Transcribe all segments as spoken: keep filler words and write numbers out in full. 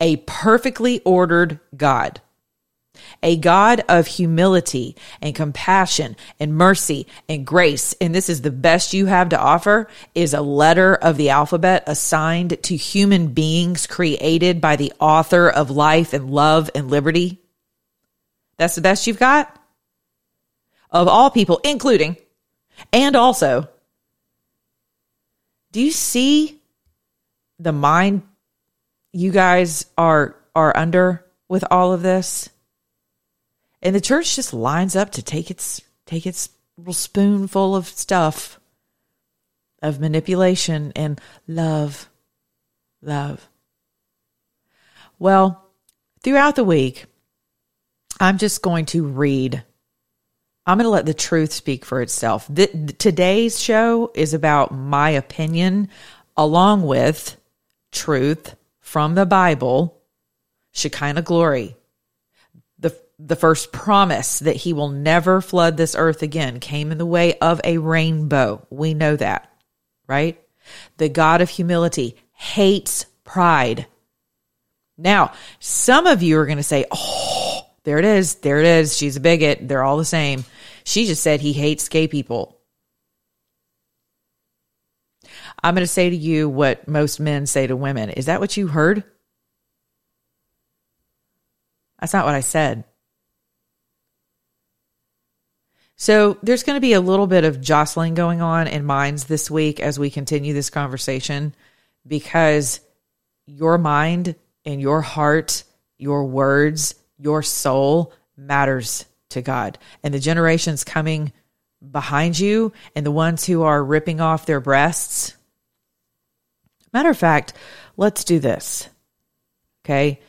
a perfectly ordered God, a God of humility and compassion and mercy and grace. And this is the best you have to offer, is a letter of the alphabet assigned to human beings created by the author of life and love and liberty. That's the best you've got? Of all people, including, and also. Do you see the mind you guys are are under with all of this? And the church just lines up to take its take its little spoonful of stuff, of manipulation and love, love. Well, throughout the week, I'm just going to read. I'm going to let the truth speak for itself. The, today's show is about my opinion, along with truth from the Bible, Shekinah glory. The, the first promise that he will never flood this earth again came in the way of a rainbow. We know that, right? The God of humility hates pride. Now, some of you are going to say, oh, there it is. There it is. She's a bigot. They're all the same. She just said he hates gay people. I'm going to say to you what most men say to women. Is that what you heard? That's not what I said. So there's going to be a little bit of jostling going on in minds this week as we continue this conversation, because your mind and your heart, your words, your soul matters to God. And the generations coming behind you and the ones who are ripping off their breasts. Matter of fact, let's do this. Okay?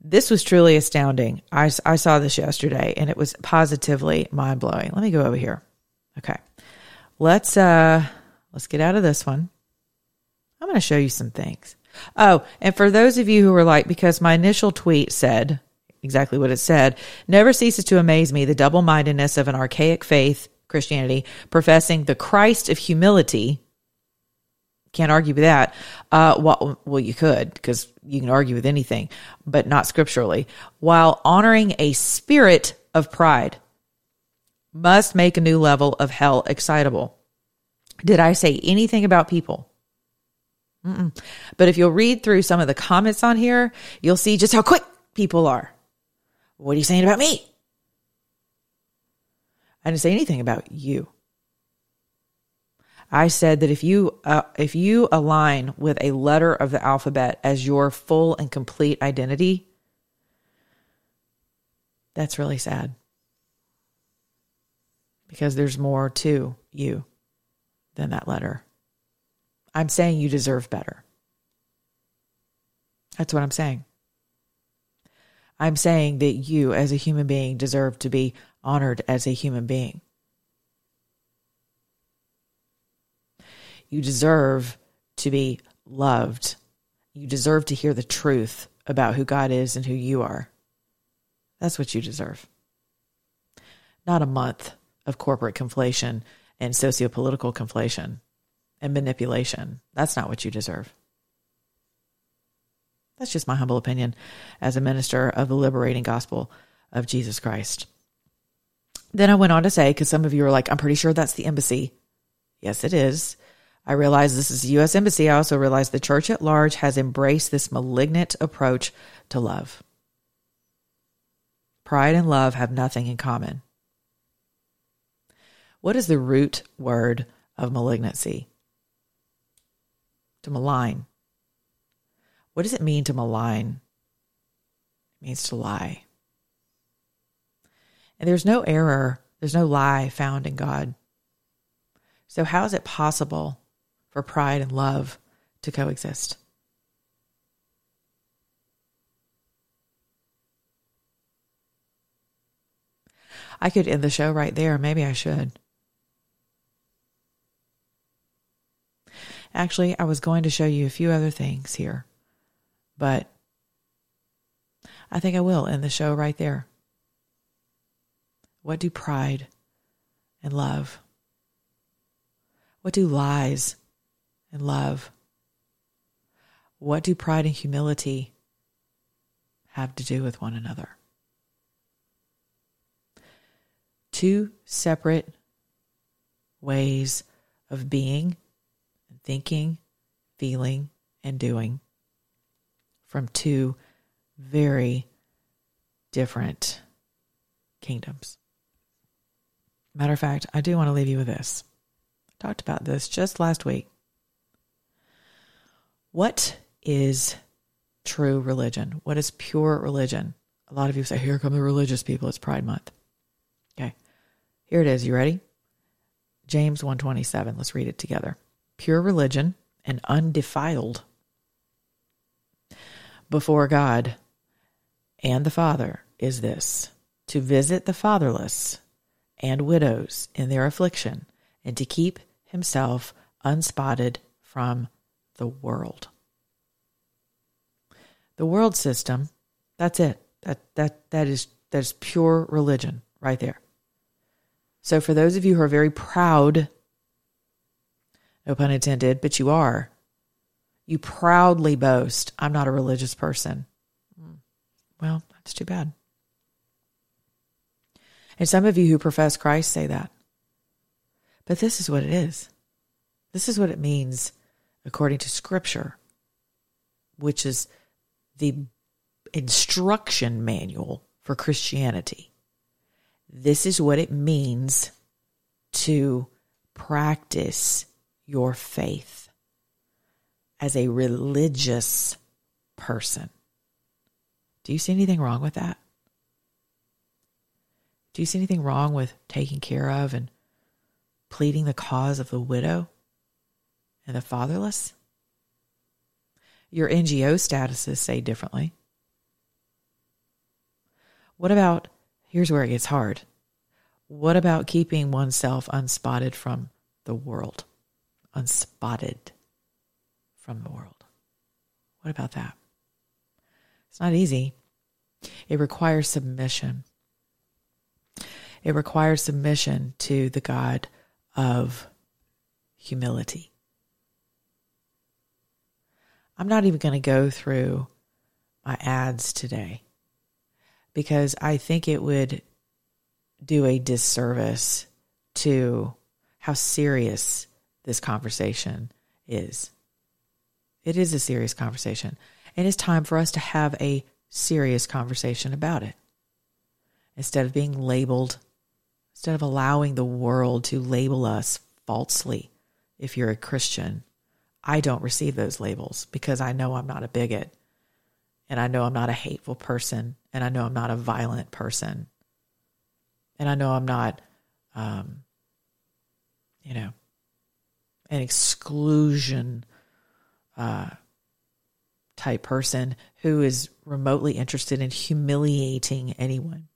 This was truly astounding. I, I saw this yesterday and it was positively mind-blowing. Let me go over here. Okay. Let's uh let's get out of this one. I'm going to show you some things. Oh, and for those of you who were like, because my initial tweet said exactly what it said, never ceases to amaze me the double-mindedness of an archaic faith, Christianity, professing the Christ of humility. Can't argue with that. Uh, well, well, you could, because you can argue with anything, but not scripturally. While honoring a spirit of pride must make a new level of hell excitable. Did I say anything about people? Mm-mm. But if you'll read through some of the comments on here, you'll see just how quick people are. What are you saying about me? I didn't say anything about you. I said that if you uh, if you align with a letter of the alphabet as your full and complete identity, that's really sad. Because there's more to you than that letter. I'm saying you deserve better. That's what I'm saying. I'm saying that you as a human being deserve to be honored as a human being. You deserve to be loved. You deserve to hear the truth about who God is and who you are. That's what you deserve. Not a month of corporate conflation and sociopolitical conflation and manipulation. That's not what you deserve. That's just my humble opinion as a minister of the liberating gospel of Jesus Christ. Then I went on to say, because some of you are like, I'm pretty sure that's the embassy. Yes, it is. I realize this is the U S embassy. I also realize the church at large has embraced this malignant approach to love. Pride and love have nothing in common. What is the root word of malignancy? To malign. What does it mean to malign? It means to lie. And there's no error, there's no lie found in God. So how is it possible for pride and love to coexist? I could end the show right there. Maybe I should. Actually, I was going to show you a few other things here, but I think I will end the show right there. What do pride and love? What do lies and love? What do pride and humility have to do with one another? Two separate ways of being, thinking, feeling, and doing from two very different kingdoms. Matter of fact, I do want to leave you with this. I talked about this just last week. What is true religion? What is pure religion? A lot of you say, here come the religious people. It's Pride Month. Okay. Here it is. You ready? James one twenty-seven. Let's read it together. Pure religion and undefiled before God and the Father is this, to visit the fatherless and widows in their affliction and to keep himself unspotted from the world. The world system, that's it. That that that is that is pure religion right there. So for those of you who are very proud, no pun intended, but you are, you proudly boast, I'm not a religious person. Well, that's too bad. And some of you who profess Christ say that. But this is what it is. This is what it means according to Scripture, which is the instruction manual for Christianity. This is what it means to practice your faith as a religious person. Do you see anything wrong with that? Do you see anything wrong with taking care of and pleading the cause of the widow and the fatherless? Your N G O statuses say differently. What about, here's where it gets hard. What about keeping oneself unspotted from the world? Unspotted from the world. What about that? It's not easy. It requires submission. It requires submission to the God of humility. I'm not even going to go through my ads today because I think it would do a disservice to how serious this conversation is. It is a serious conversation. And it's time for us to have a serious conversation about it. Instead of being labeled, instead of allowing the world to label us falsely, if you're a Christian, I don't receive those labels because I know I'm not a bigot and I know I'm not a hateful person and I know I'm not a violent person and I know I'm not, um, you know, an exclusion uh, type person who is remotely interested in humiliating anyone.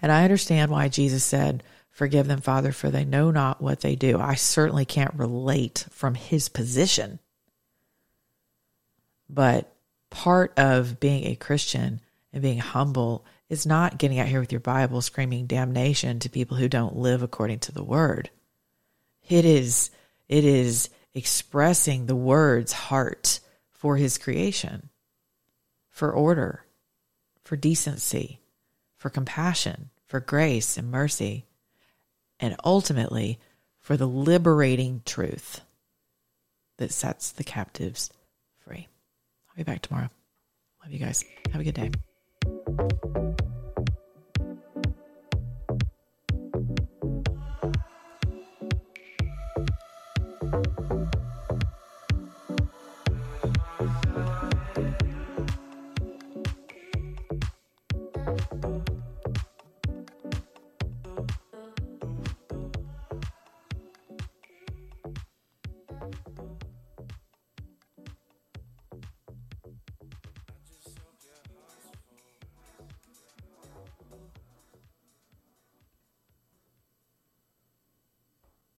And I understand why Jesus said, forgive them, Father, for they know not what they do. I certainly can't relate from his position. But part of being a Christian and being humble is not getting out here with your Bible screaming damnation to people who don't live according to the word. It is, it is expressing the word's heart for his creation, for order, for decency, for compassion, for grace and mercy, and ultimately for the liberating truth that sets the captives free. I'll be back tomorrow. Love you guys. Have a good day.